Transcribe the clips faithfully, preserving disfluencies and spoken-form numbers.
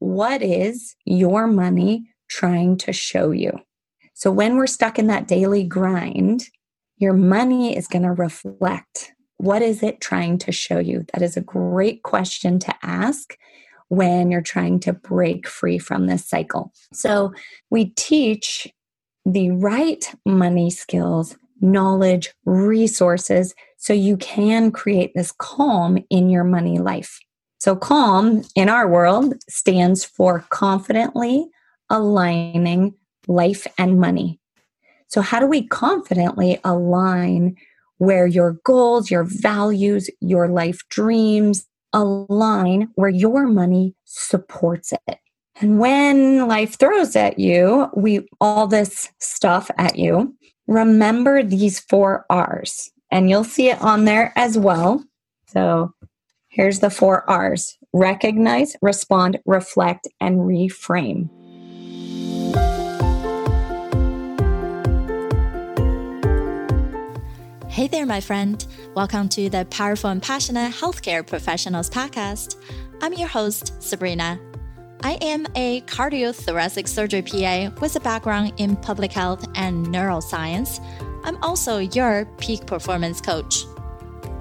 What is your money trying to show you? So when we're stuck in that daily grind, your money is going to reflect. What is it trying to show you? That is a great question to ask when you're trying to break free from this cycle. So we teach the right money skills, knowledge, resources, so you can create this calm in your money life. So calm in our world stands for confidently aligning life and money. So how do we confidently align where your goals, your values, your life dreams align, where your money supports it? And when life throws at you, we all this stuff at you, remember these four R's. And you'll see it on there as well. So here's the four R's: recognize, respond, reflect, and reframe. Hey there, my friend. Welcome to the Powerful and Passionate Healthcare Professionals Podcast. I'm your host, Sabrina. I am a cardiothoracic surgery P A with a background in public health and neuroscience. I'm also your peak performance coach.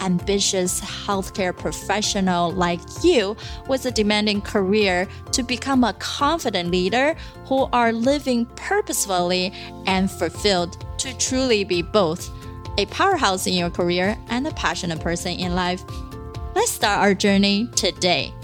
ambitious healthcare professional like you with a demanding career to become a confident leader who are living purposefully and fulfilled to truly be both a powerhouse in your career and a passionate person in life. Let's start our journey today.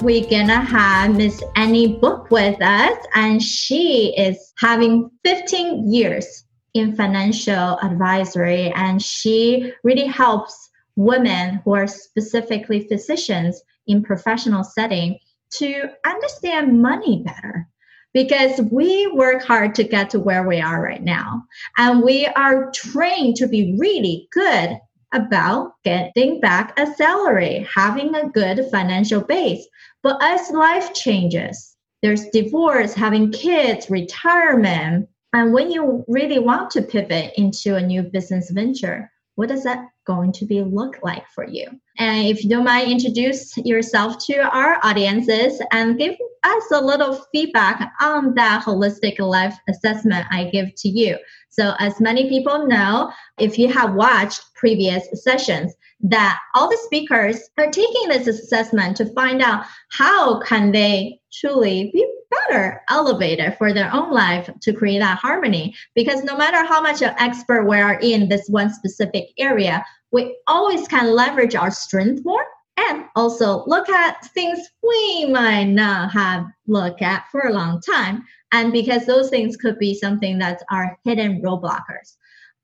We're gonna have Miss Annie Book with us, and she is having fifteen years in financial advisory, and she really helps women who are specifically physicians in professional setting to understand money better. Because we work hard to get to where we are right now, and we are trained to be really good about getting back a salary, having a good financial base. But as life changes, there's divorce, having kids, retirement. And when you really want to pivot into a new business venture, what is that going to be look like for you? And if you don't mind, introduce yourself to our audiences and give us a little feedback on that holistic life assessment I give to you. So as many people know, if you have watched previous sessions, that all the speakers are taking this assessment to find out how can they truly be better elevated for their own life to create that harmony. Because no matter how much an expert we are in this one specific area, we always can leverage our strength more and also look at things we might not have looked at for a long time. And because those things could be something that's our hidden roadblockers.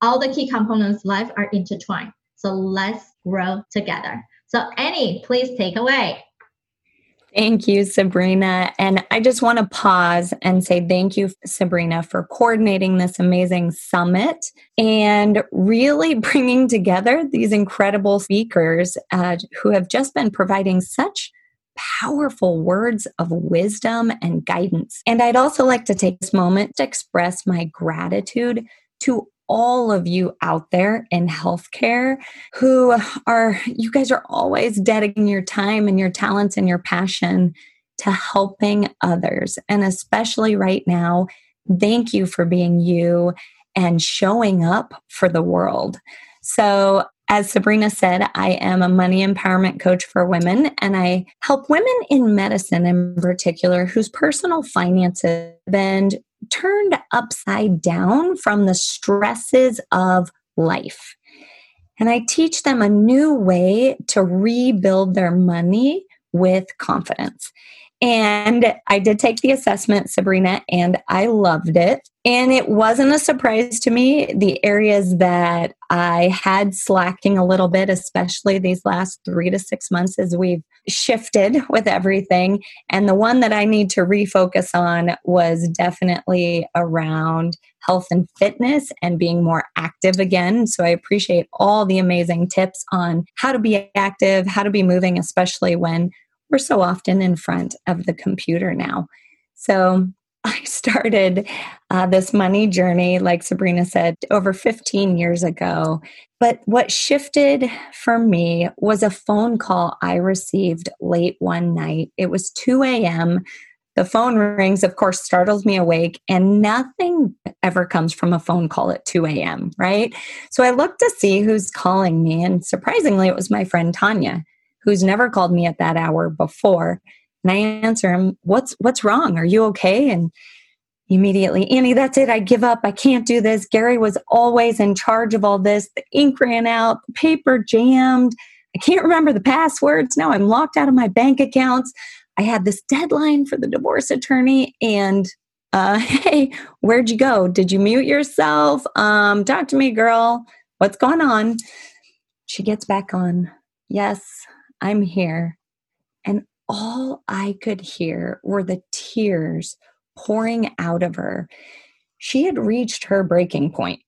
All the key components of life are intertwined. So let's grow together. So Annie, please take away. Thank you, Sabrina. And I just want to pause and say thank you, Sabrina, for coordinating this amazing summit and really bringing together these incredible speakers uh, who have just been providing such powerful words of wisdom and guidance. And I'd also like to take this moment to express my gratitude to all of you out there in healthcare who are, you guys are always dedicating your time and your talents and your passion to helping others. And especially right now, thank you for being you and showing up for the world. So as Sabrina said, I am a money empowerment coach for women, and I help women in medicine in particular whose personal finances and turned upside down from the stresses of life. And I teach them a new way to rebuild their money with confidence. And I did take the assessment, Sabrina, and I loved it. And it wasn't a surprise to me. The areas that I had slacking a little bit, especially these last three to six months as we've shifted with everything. And the one that I need to refocus on was definitely around health and fitness and being more active again. So I appreciate all the amazing tips on how to be active, how to be moving, especially when we're so often in front of the computer now. So I started uh, this money journey, like Sabrina said, over fifteen years ago. But what shifted for me was a phone call I received late one night. It was two a.m. The phone rings, of course, startles me awake, and nothing ever comes from a phone call at two a.m., right? So I looked to see who's calling me, and surprisingly, it was my friend Tanya, who's never called me at that hour before. And I answer him, what's what's wrong? Are you okay? And immediately, Annie, that's it. I give up. I can't do this. Gary was always in charge of all this. The ink ran out. The paper jammed. I can't remember the passwords. Now I'm locked out of my bank accounts. I had this deadline for the divorce attorney. And uh, hey, where'd you go? Did you mute yourself? Um, talk to me, girl. What's going on? She gets back on. Yes, I'm here. And all I could hear were the tears pouring out of her. She had reached her breaking point.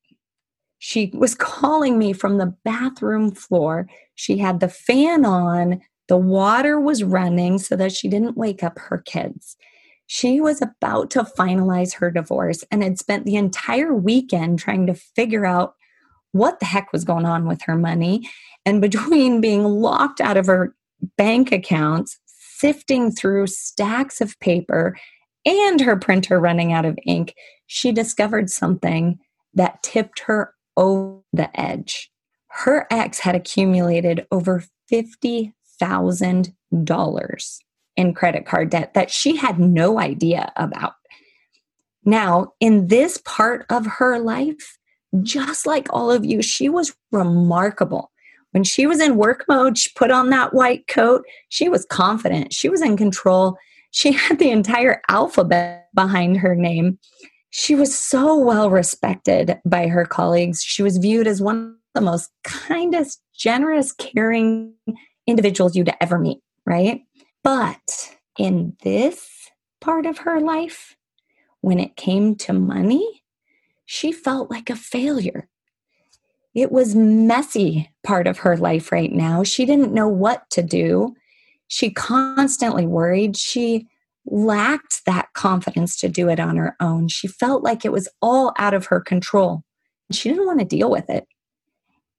She was calling me from the bathroom floor. She had the fan on. The water was running so that she didn't wake up her kids. She was about to finalize her divorce and had spent the entire weekend trying to figure out what the heck was going on with her money. And between being locked out of her bank accounts, sifting through stacks of paper and her printer running out of ink, she discovered something that tipped her over the edge. Her ex had accumulated over fifty thousand dollars in credit card debt that she had no idea about. Now, in this part of her life, just like all of you, she was remarkable. When she was in work mode, she put on that white coat. She was confident. She was in control. She had the entire alphabet behind her name. She was so well respected by her colleagues. She was viewed as one of the most kindest, generous, caring individuals you'd ever meet, right? But in this part of her life, when it came to money, she felt like a failure. It was messy part of her life right now. She didn't know what to do. She constantly worried. She lacked that confidence to do it on her own. She felt like it was all out of her control. She didn't want to deal with it.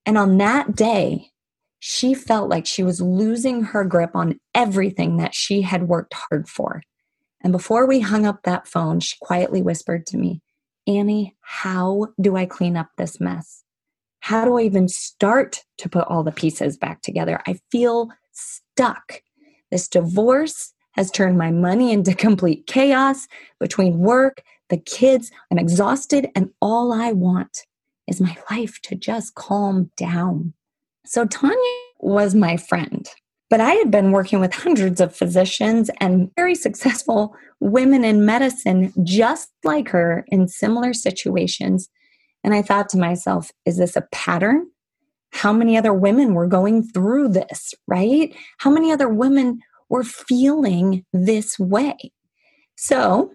And on that day, she felt like she was losing her grip on everything that she had worked hard for. And before we hung up that phone, she quietly whispered to me, Annie, how do I clean up this mess? How do I even start to put all the pieces back together? I feel stuck. This divorce has turned my money into complete chaos between work, the kids. I'm exhausted, and all I want is my life to just calm down. So Tanya was my friend, but I had been working with hundreds of physicians and very successful women in medicine just like her in similar situations. And I thought to myself, is this a pattern? How many other women were going through this, right? How many other women were feeling this way? So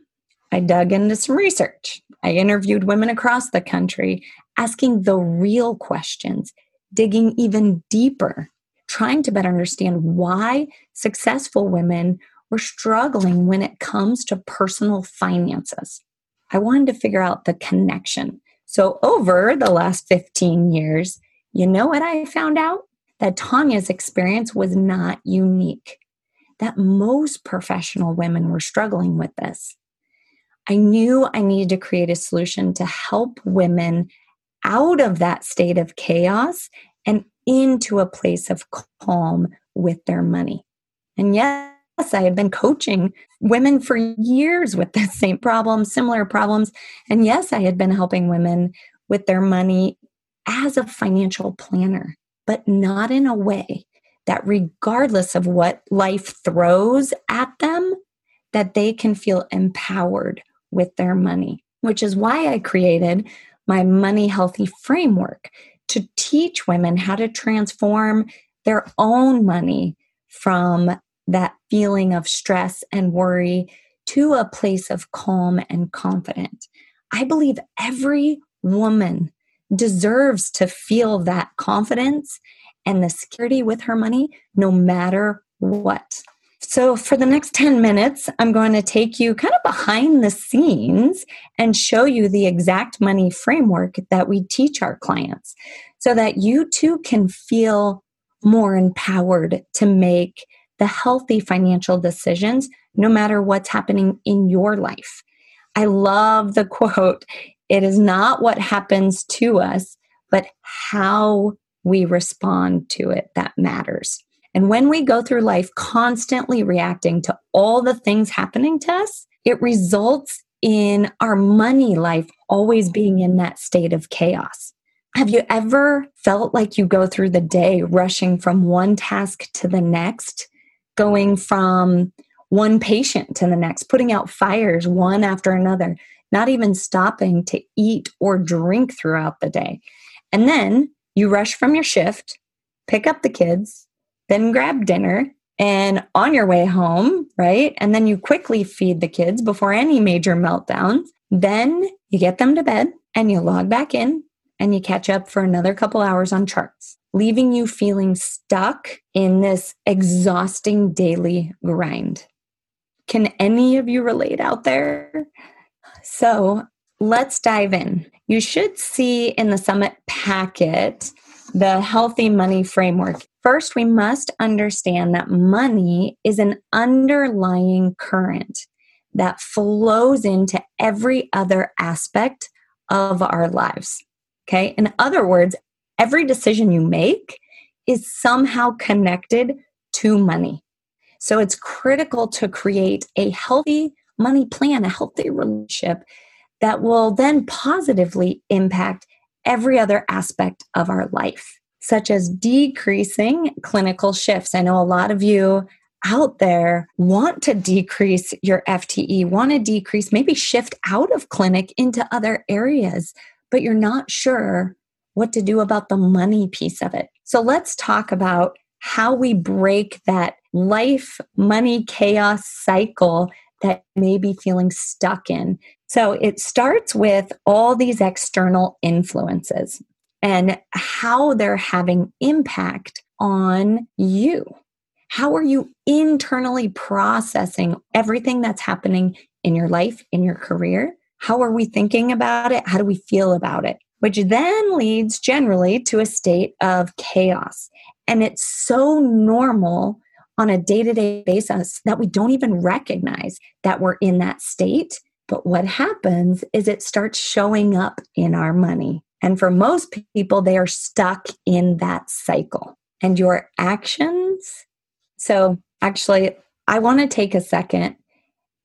I dug into some research. I interviewed women across the country, asking the real questions, digging even deeper, trying to better understand why successful women were struggling when it comes to personal finances. I wanted to figure out the connection. So over the last fifteen years, you know what I found out? That Tanya's experience was not unique, that most professional women were struggling with this. I knew I needed to create a solution to help women out of that state of chaos and into a place of calm with their money. And yes, I had been coaching women for years with the same problems, similar problems. And yes, I had been helping women with their money as a financial planner, but not in a way that regardless of what life throws at them, that they can feel empowered with their money, which is why I created my Money Healthy Framework to teach women how to transform their own money from that feeling of stress and worry to a place of calm and confidence. I believe every woman deserves to feel that confidence and the security with her money, no matter what. So for the next ten minutes, I'm going to take you kind of behind the scenes and show you the Exact Money framework that we teach our clients so that you too can feel more empowered to make the healthy financial decisions, no matter what's happening in your life. I love the quote, "It is not what happens to us, but how we respond to it that matters." And when we go through life constantly reacting to all the things happening to us, it results in our money life always being in that state of chaos. Have you ever felt like you go through the day rushing from one task to the next, going from one patient to the next, putting out fires one after another, not even stopping to eat or drink throughout the day? And then you rush from your shift, pick up the kids, then grab dinner, and on your way home, right? And then you quickly feed the kids before any major meltdowns. Then you get them to bed and you log back in and you catch up for another couple hours on charts, leaving you feeling stuck in this exhausting daily grind. Can any of you relate out there? So let's dive in. You should see in the Summit packet the Healthy Money Framework. First, we must understand that money is an underlying current that flows into every other aspect of our lives. Okay? In other words, every decision you make is somehow connected to money. So it's critical to create a healthy money plan, a healthy relationship that will then positively impact every other aspect of our life, such as decreasing clinical shifts. I know a lot of you out there want to decrease your F T E, want to decrease, maybe shift out of clinic into other areas, but you're not sure what to do about the money piece of it. So let's talk about how we break that life, money, chaos cycle that may be feeling stuck in. So it starts with all these external influences and how they're having impact on you. How are you internally processing everything that's happening in your life, in your career? How are we thinking about it? How do we feel about it? Which then leads generally to a state of chaos. And it's so normal on a day-to-day basis that we don't even recognize that we're in that state. But what happens is it starts showing up in our money. And for most people, they are stuck in that cycle. And your actions. So actually, I want to take a second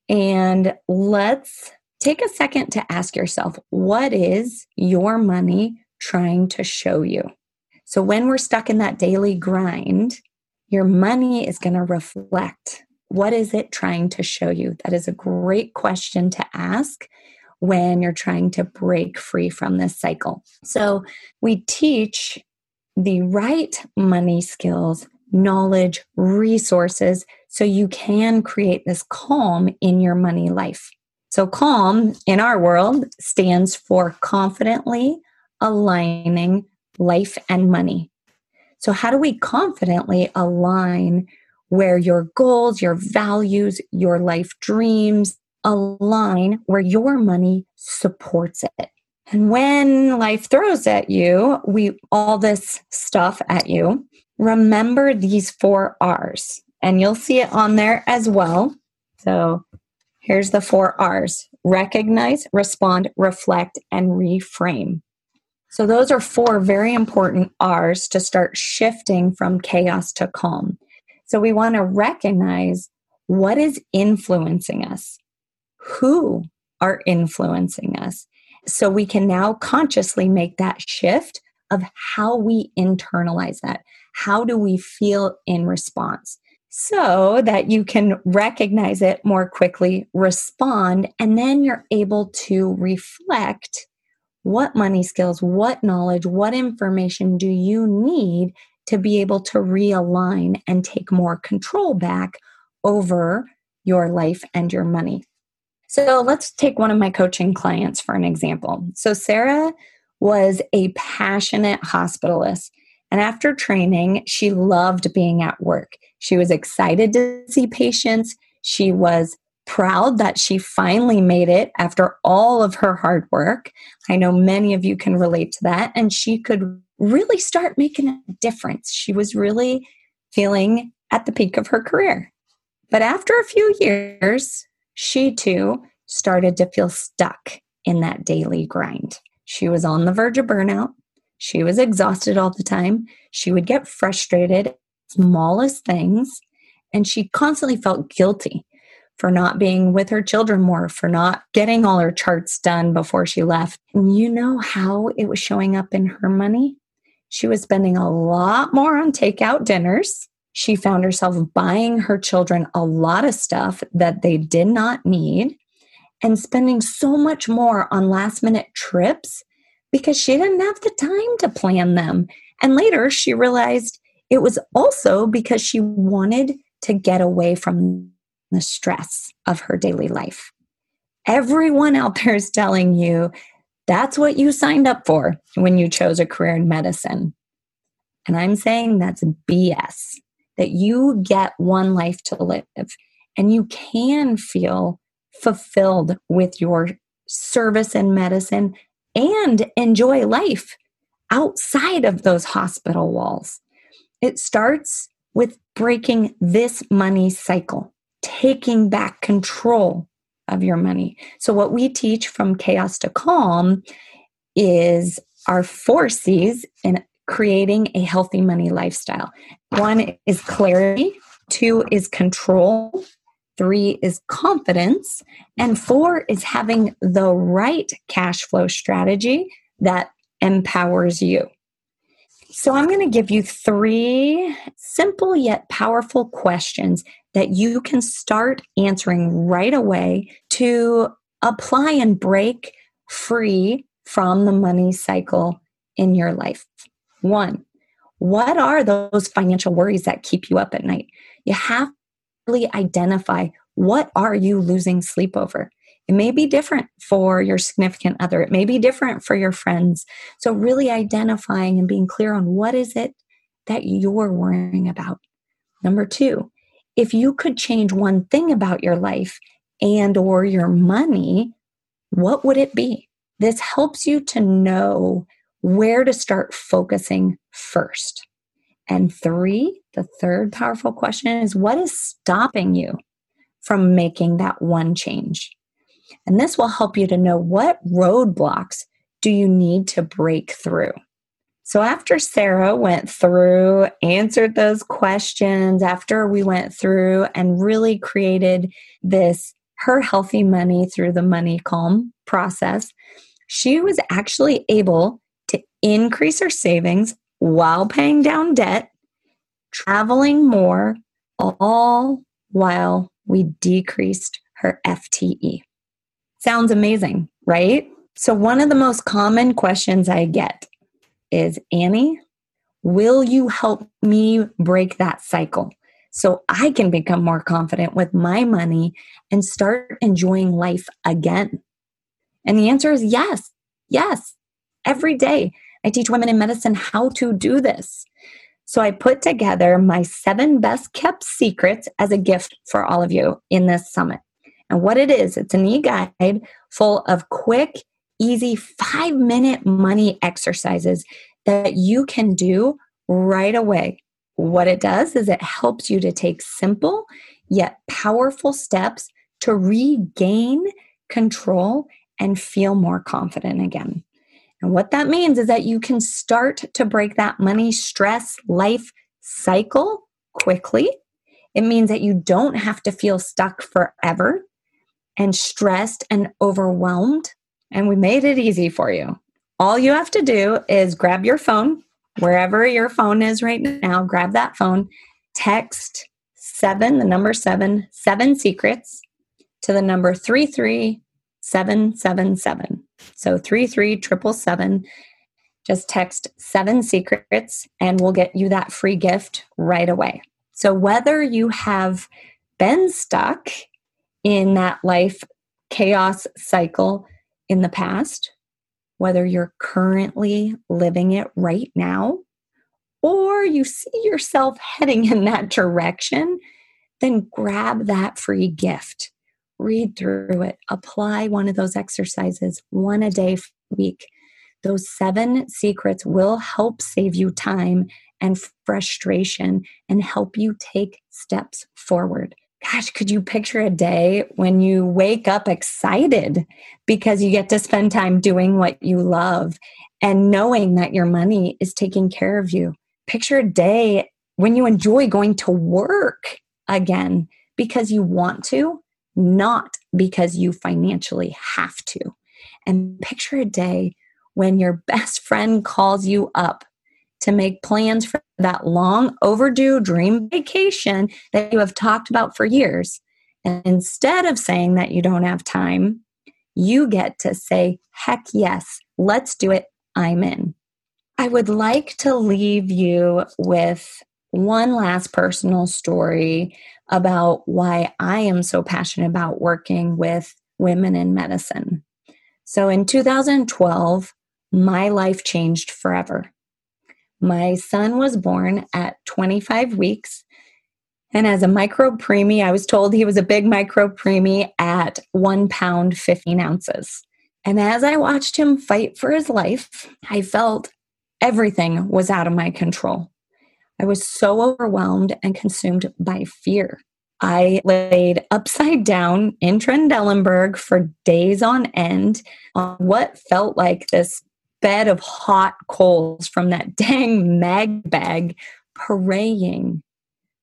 and let's take a second to ask yourself, what is your money trying to show you? So when we're stuck in that daily grind, your money is going to reflect. What is it trying to show you? That is a great question to ask when you're trying to break free from this cycle. So we teach the right money skills, knowledge, resources, so you can create this calm in your money life. So calm in our world stands for confidently aligning life and money. So how do we confidently align where your goals, your values, your life dreams align, where your money supports it? And when life throws at you, we all this stuff at you, remember these four R's. And you'll see it on there as well. So here's the four R's: recognize, respond, reflect, and reframe. So those are four very important R's to start shifting from chaos to calm. So we want to recognize what is influencing us, who are influencing us, so we can now consciously make that shift of how we internalize that. How do we feel in response so that you can recognize it more quickly, respond, and then you're able to reflect what money skills, what knowledge, what information do you need to be able to realign and take more control back over your life and your money. So let's take one of my coaching clients for an example. So Sarah was a passionate hospitalist. And after training, she loved being at work. She was excited to see patients. She was proud that she finally made it after all of her hard work. I know many of you can relate to that. And she could really start making a difference. She was really feeling at the peak of her career. But after a few years, she too started to feel stuck in that daily grind. She was on the verge of burnout. She was exhausted all the time. She would get frustrated at the smallest things. And she constantly felt guilty for not being with her children more, for not getting all her charts done before she left. And you know how it was showing up in her money? She was spending a lot more on takeout dinners. She found herself buying her children a lot of stuff that they did not need and spending so much more on last minute trips because she didn't have the time to plan them. And later she realized it was also because she wanted to get away from the stress of her daily life. Everyone out there is telling you that's what you signed up for when you chose a career in medicine. And I'm saying that's B S, that you get one life to live and you can feel fulfilled with your service in medicine and enjoy life outside of those hospital walls. It starts with breaking this money cycle, taking back control of your money. So what we teach from chaos to calm is our four C's in creating a healthy money lifestyle. One is clarity, two is control, three is confidence, and four is having the right cash flow strategy that empowers you. So I'm going to give you three simple yet powerful questions that you can start answering right away to apply and break free from the money cycle in your life. One, what are those financial worries that keep you up at night? You have to really identify, what are you losing sleep over? It may be different for your significant other. It may be different for your friends. So really identifying and being clear on what is it that you're worrying about. Number two, if you could change one thing about your life and or your money, what would it be? This helps you to know where to start focusing first. And three, the third powerful question is, what is stopping you from making that one change? And this will help you to know what roadblocks do you need to break through. So after Sarah went through, answered those questions, after we went through and really created this, her healthy money through the money calm process, she was actually able to increase her savings while paying down debt, traveling more, all while we decreased her F T E. Sounds amazing, right? So one of the most common questions I get is, Annie, will you help me break that cycle so I can become more confident with my money and start enjoying life again? And the answer is yes, yes. Every day I teach women in medicine how to do this. So I put together my seven best kept secrets as a gift for all of you in this summit. And what it is, it's an e-guide full of quick, easy five-minute money exercises that you can do right away. What it does is it helps you to take simple yet powerful steps to regain control and feel more confident again. And what that means is that you can start to break that money stress life cycle quickly. It means that you don't have to feel stuck forever and stressed and overwhelmed. And we made it easy for you. All you have to do is grab your phone, wherever your phone is right now, grab that phone, text seven, the number seven, seven secrets to the number three three seven seven seven. So three three seven seven seven. Just text seven secrets and we'll get you that free gift right away. So whether you have been stuck in that life chaos cycle in the past, whether you're currently living it right now, or you see yourself heading in that direction, then grab that free gift. Read through it. Apply one of those exercises, one a day for a week. Those seven secrets will help save you time and frustration and help you take steps forward. Gosh, could you picture a day when you wake up excited because you get to spend time doing what you love and knowing that your money is taking care of you? Picture a day when you enjoy going to work again because you want to, not because you financially have to. And picture a day when your best friend calls you up to make plans for that long overdue dream vacation that you have talked about for years. And instead of saying that you don't have time, you get to say, heck yes, let's do it. I'm in. I would like to leave you with one last personal story about why I am so passionate about working with women in medicine. So in two thousand twelve, my life changed forever. My son was born at twenty-five weeks, and as a micropreemie, I was told he was a big micropreemie at one pound, fifteen ounces. And as I watched him fight for his life, I felt everything was out of my control. I was so overwhelmed and consumed by fear. I laid upside down in Trendelenburg for days on end on what felt like this bed of hot coals from that dang mag bag, praying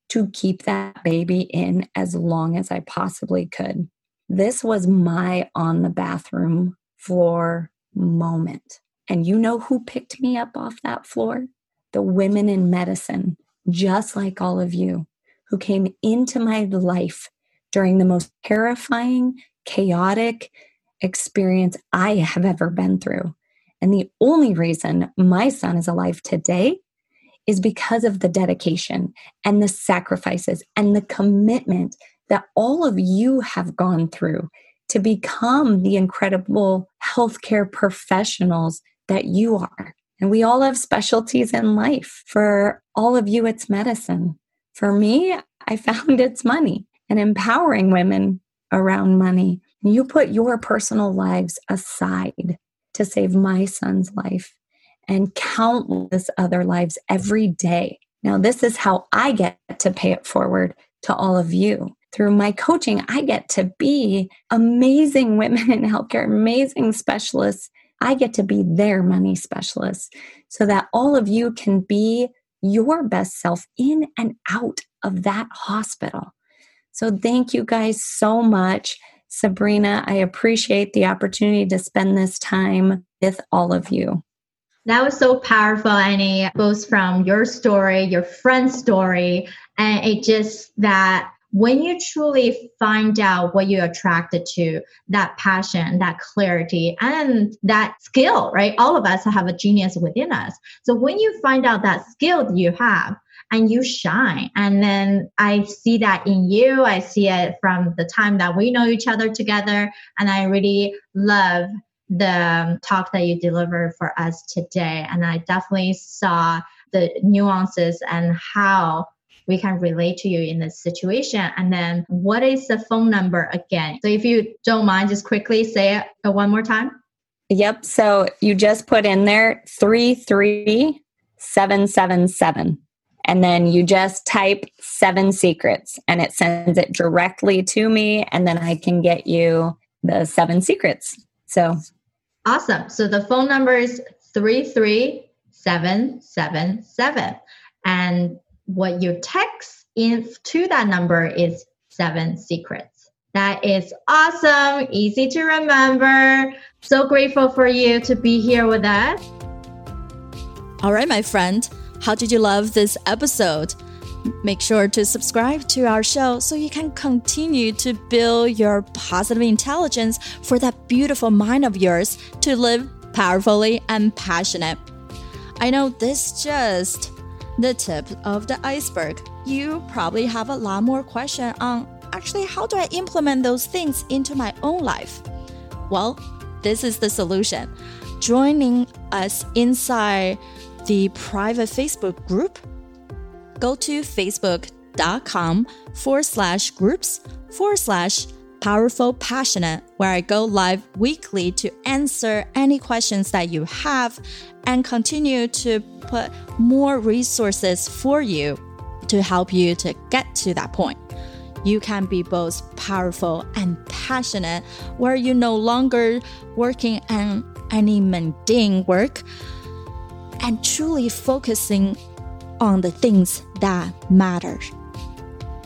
to keep that baby in as long as I possibly could. This was my on the bathroom floor moment. And you know who picked me up off that floor? The women in medicine, just like all of you, who came into my life during the most terrifying, chaotic experience I have ever been through. And the only reason my son is alive today is because of the dedication and the sacrifices and the commitment that all of you have gone through to become the incredible healthcare professionals that you are. And we all have specialties in life. For all of you, it's medicine. For me, I found it's money and empowering women around money. You put your personal lives aside to save my son's life and countless other lives every day. Now, this is how I get to pay it forward to all of you. Through my coaching, I get to be amazing women in healthcare, amazing specialists. I get to be their money specialist so that all of you can be your best self in and out of that hospital. So thank you guys so much. Sabrina, I appreciate the opportunity to spend this time with all of you. That was so powerful, Annie, both from your story, your friend's story, and it just that when you truly find out what you're attracted to, that passion, that clarity, and that skill, right? All of us have a genius within us. So when you find out that skill that you have and you shine, and then I see that in you, I see it from the time that we know each other together. And I really love the talk that you delivered for us today. And I definitely saw the nuances and how we can relate to you in this situation. And then what is the phone number again? So if you don't mind, just quickly say it one more time. Yep. So you just put in there three three seven seven seven. And then you just type seven secrets and it sends it directly to me. And then I can get you the seven secrets. So awesome. So the phone number is three three seven seven seven. And what you text in to that number is seven secrets. That is awesome, easy to remember. So grateful for you to be here with us. All right, my friend, how did you love this episode? Make sure to subscribe to our show so you can continue to build your positive intelligence for that beautiful mind of yours to live powerfully and passionate. I know this just the tip of the iceberg. You probably have a lot more questions on actually, how do I implement those things into my own life? Well, this is the solution. Joining us inside the private Facebook group, go to facebook.com forward slash groups forward slash powerful passionate, where I go live weekly to answer any questions that you have and continue to put more resources for you to help you to get to that point. You can be both powerful and passionate, where you're no longer working on any mundane work and truly focusing on the things that matter.